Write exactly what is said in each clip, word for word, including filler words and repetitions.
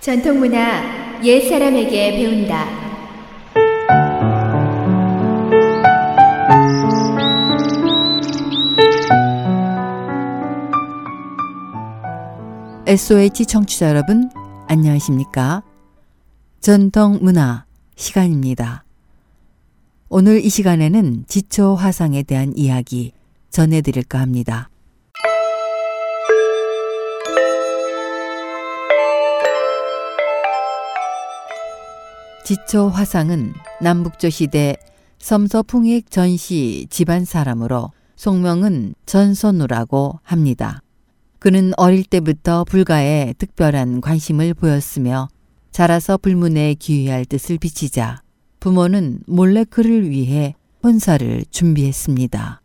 전통문화 옛사람에게 배운다. 에스오에이치 청취자 여러분, 안녕하십니까? 전통문화 시간입니다. 오늘 이 시간에는 지초화상에 대한 이야기 전해드릴까 합니다. 지초화상은 남북조 시대 섬서 풍익 전씨 집안 사람으로 속명은 전선우라고 합니다. 그는 어릴 때부터 불가에 특별한 관심을 보였으며 자라서 불문에 귀의할 뜻을 비치자 부모는 몰래 그를 위해 혼사를 준비했습니다.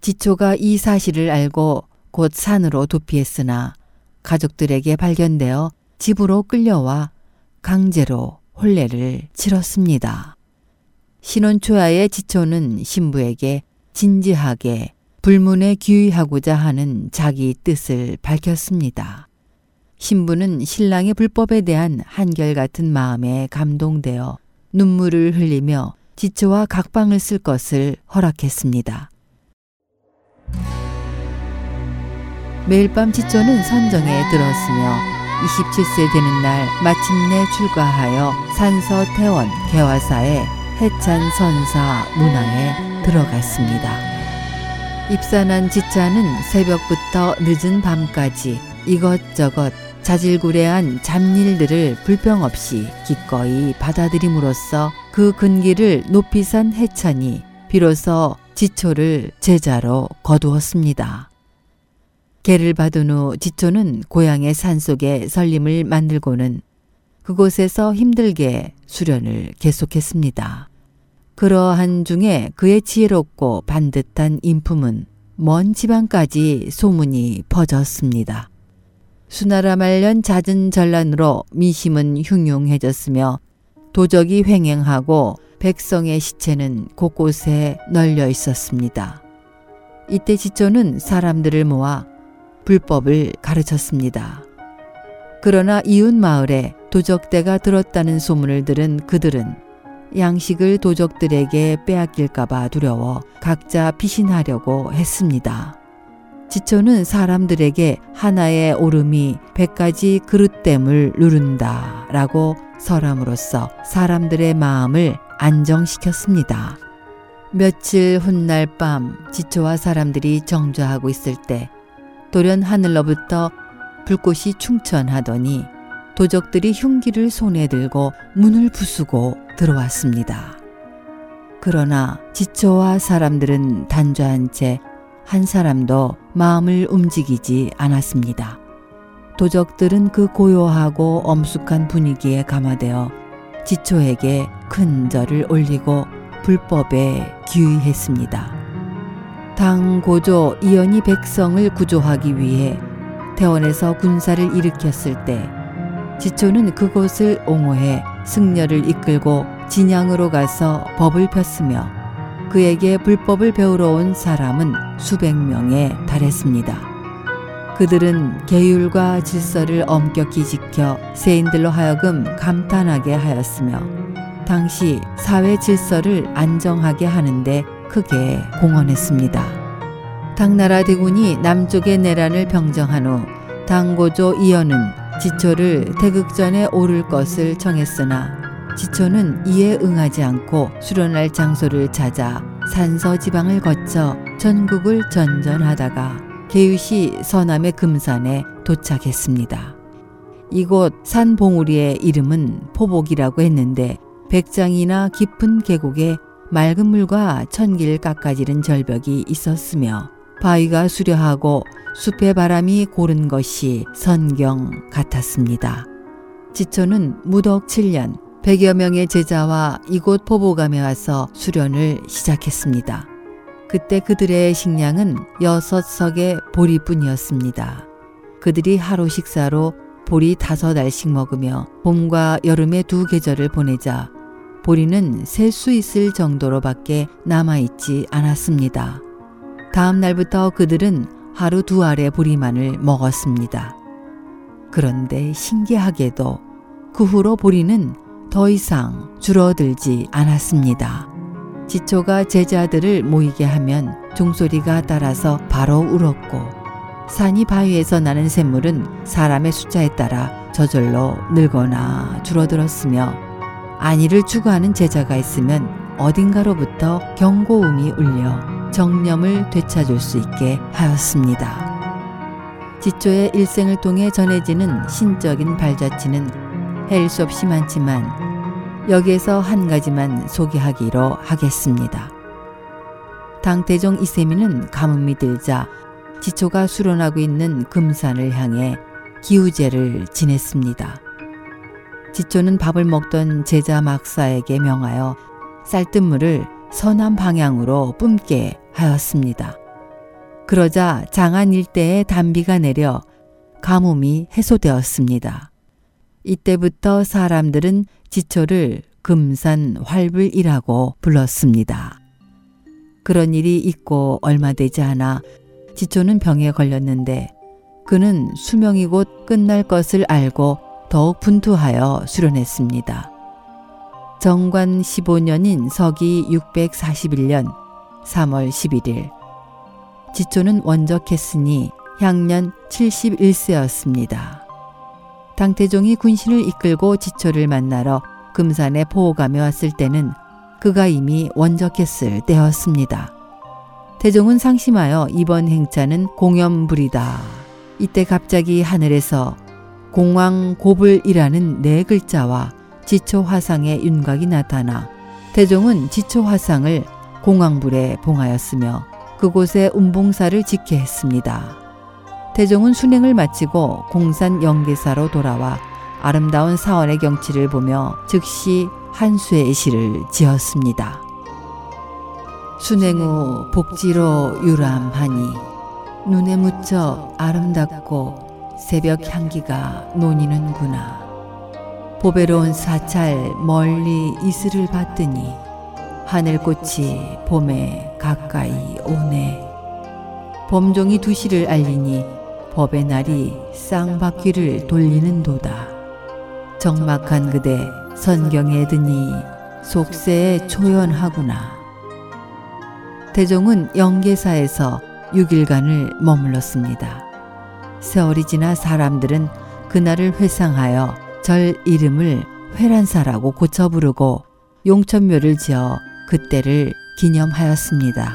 지초가 이 사실을 알고 곧 산으로 도피했으나 가족들에게 발견되어 집으로 끌려와 강제로 혼례를 치렀습니다. 신혼 초야의 지초는 신부에게 진지하게 불문에 귀의하고자 하는 자기 뜻을 밝혔습니다. 신부는 신랑의 불법에 대한 한결같은 마음에 감동되어 눈물을 흘리며 지초와 각방을 쓸 것을 허락했습니다. 매일 밤 지초는 선정에 들었으며 이십칠 세 되는 날 마침내 출가하여 산서 태원 개화사의 해찬선사 문화에 들어갔습니다. 입산한 지차는 새벽부터 늦은 밤까지 이것저것 자질구레한 잡일들을 불평없이 기꺼이 받아들임으로써 그 근기를 높이 산 해찬이 비로소 지초를 제자로 거두었습니다. 개를 받은 후 지초는 고향의 산속에 설림을 만들고는 그곳에서 힘들게 수련을 계속했습니다. 그러한 중에 그의 지혜롭고 반듯한 인품은 먼 지방까지 소문이 퍼졌습니다. 수나라 말년 잦은 전란으로 민심은 흉흉해졌으며 도적이 횡행하고 백성의 시체는 곳곳에 널려 있었습니다. 이때 지초는 사람들을 모아 불법을 가르쳤습니다. 그러나 이웃 마을에 도적대가 들었다는 소문을 들은 그들은 양식을 도적들에게 빼앗길까봐 두려워 각자 피신하려고 했습니다. 지초는 사람들에게 하나의 오름이 백가지 그릇됨을 누른다 라고 설함으로써 사람들의 마음을 안정시켰습니다. 며칠 훗날 밤 지초와 사람들이 정좌하고 있을 때 돌연 하늘로부터 불꽃이 충천하더니 도적들이 흉기를 손에 들고 문을 부수고 들어왔습니다. 그러나 지초와 사람들은 단좌한 채 한 사람도 마음을 움직이지 않았습니다. 도적들은 그 고요하고 엄숙한 분위기에 감화되어 지초에게 큰 절을 올리고 불법에 귀의했습니다. 당고조 이연이 백성을 구조하기 위해 태원에서 군사를 일으켰을 때 지초는 그곳을 옹호해 승려를 이끌고 진양으로 가서 법을 폈으며 그에게 불법을 배우러 온 사람은 수백 명에 달했습니다. 그들은 계율과 질서를 엄격히 지켜 세인들로 하여금 감탄하게 하였으며 당시 사회 질서를 안정하게 하는데 크게 공헌했습니다. 당나라 대군이 남쪽의 내란을 병정한 후 당고조 이연은 지초를 태극전에 오를 것을 청했으나 지초는 이에 응하지 않고 수련할 장소를 찾아 산서 지방을 거쳐 전국을 전전하다가 계유시 서남의 금산에 도착했습니다. 이곳 산 봉우리의 이름은 포복이라고 했는데 백장이나 깊은 계곡에 맑은 물과 천길 깎아지른 절벽이 있었으며 바위가 수려하고 숲의 바람이 고른 것이 선경 같았습니다. 지초는 무덕 칠 년 백여 명의 제자와 이곳 포보감에 와서 수련을 시작했습니다. 그때 그들의 식량은 여섯 석의 보리뿐이었습니다. 그들이 하루 식사로 보리 다섯 알씩 먹으며 봄과 여름의 두 계절을 보내자 보리는 셀 수 있을 정도로밖에 남아있지 않았습니다. 다음 날부터 그들은 하루 두 알의 보리만을 먹었습니다. 그런데 신기하게도 그 후로 보리는 더 이상 줄어들지 않았습니다. 지초가 제자들을 모이게 하면 종소리가 따라서 바로 울었고 산이 바위에서 나는 샘물은 사람의 숫자에 따라 저절로 늘거나 줄어들었으며 안위를 추구하는 제자가 있으면 어딘가로부터 경고음이 울려 정념을 되찾을 수 있게 하였습니다. 지초의 일생을 통해 전해지는 신적인 발자취는 헤아릴 수 없이 많지만 여기에서 한 가지만 소개하기로 하겠습니다. 당태종 이세미는 가뭄이 들자 지초가 수련하고 있는 금산을 향해 기우제를 지냈습니다. 지초는 밥을 먹던 제자 막사에게 명하여 쌀뜨물을 서남 방향으로 뿜게 하였습니다. 그러자 장안 일대에 단비가 내려 가뭄이 해소되었습니다. 이때부터 사람들은 지초를 금산 활불이라고 불렀습니다. 그런 일이 있고 얼마 되지 않아 지초는 병에 걸렸는데 그는 수명이 곧 끝날 것을 알고 더욱 분투하여 수련했습니다. 정관 십오 년인 서기 육백사십일 년 삼월 십일일 지초는 원적했으니 향년 칠십일 세였습니다. 당태종이 군신을 이끌고 지초를 만나러 금산에 포호감에 왔을 때는 그가 이미 원적했을 때였습니다. 태종은 상심하여 이번 행차는 공연불이다. 이때 갑자기 하늘에서 공왕고불이라는 네 글자와 지초화상의 윤곽이 나타나 태종은 지초화상을 공왕불에 봉하였으며 그곳에 운봉사를 짓게 했습니다. 태종은 순행을 마치고 공산 영계사로 돌아와 아름다운 사원의 경치를 보며 즉시 한수의 시를 지었습니다. 순행 후 복지로 유람하니 눈에 무척 아름답고 새벽 향기가 논이는구나. 보배로운 사찰 멀리 이슬을 봤더니 하늘꽃이 봄에 가까이 오네. 범종이 두 시를 알리니 법의 날이 쌍바퀴를 돌리는 도다. 적막한 그대 선경에 드니 속세에 초연하구나. 태종은 영계사에서 육 일간을 머물렀습니다. 세월이 지나 사람들은 그날을 회상하여 절 이름을 회란사라고 고쳐 부르고 용천묘를 지어 그때를 기념하였습니다.